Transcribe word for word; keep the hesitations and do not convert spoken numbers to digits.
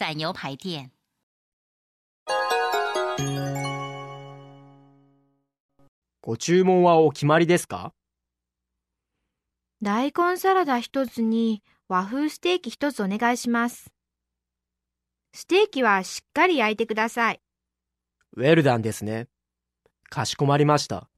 在牛排店。ご注文はお決まりですか？大根サラダ一つに和風ステーキ一つお願いします。ステーキはしっかり焼いてください。ウェルダンですね。かしこまりました。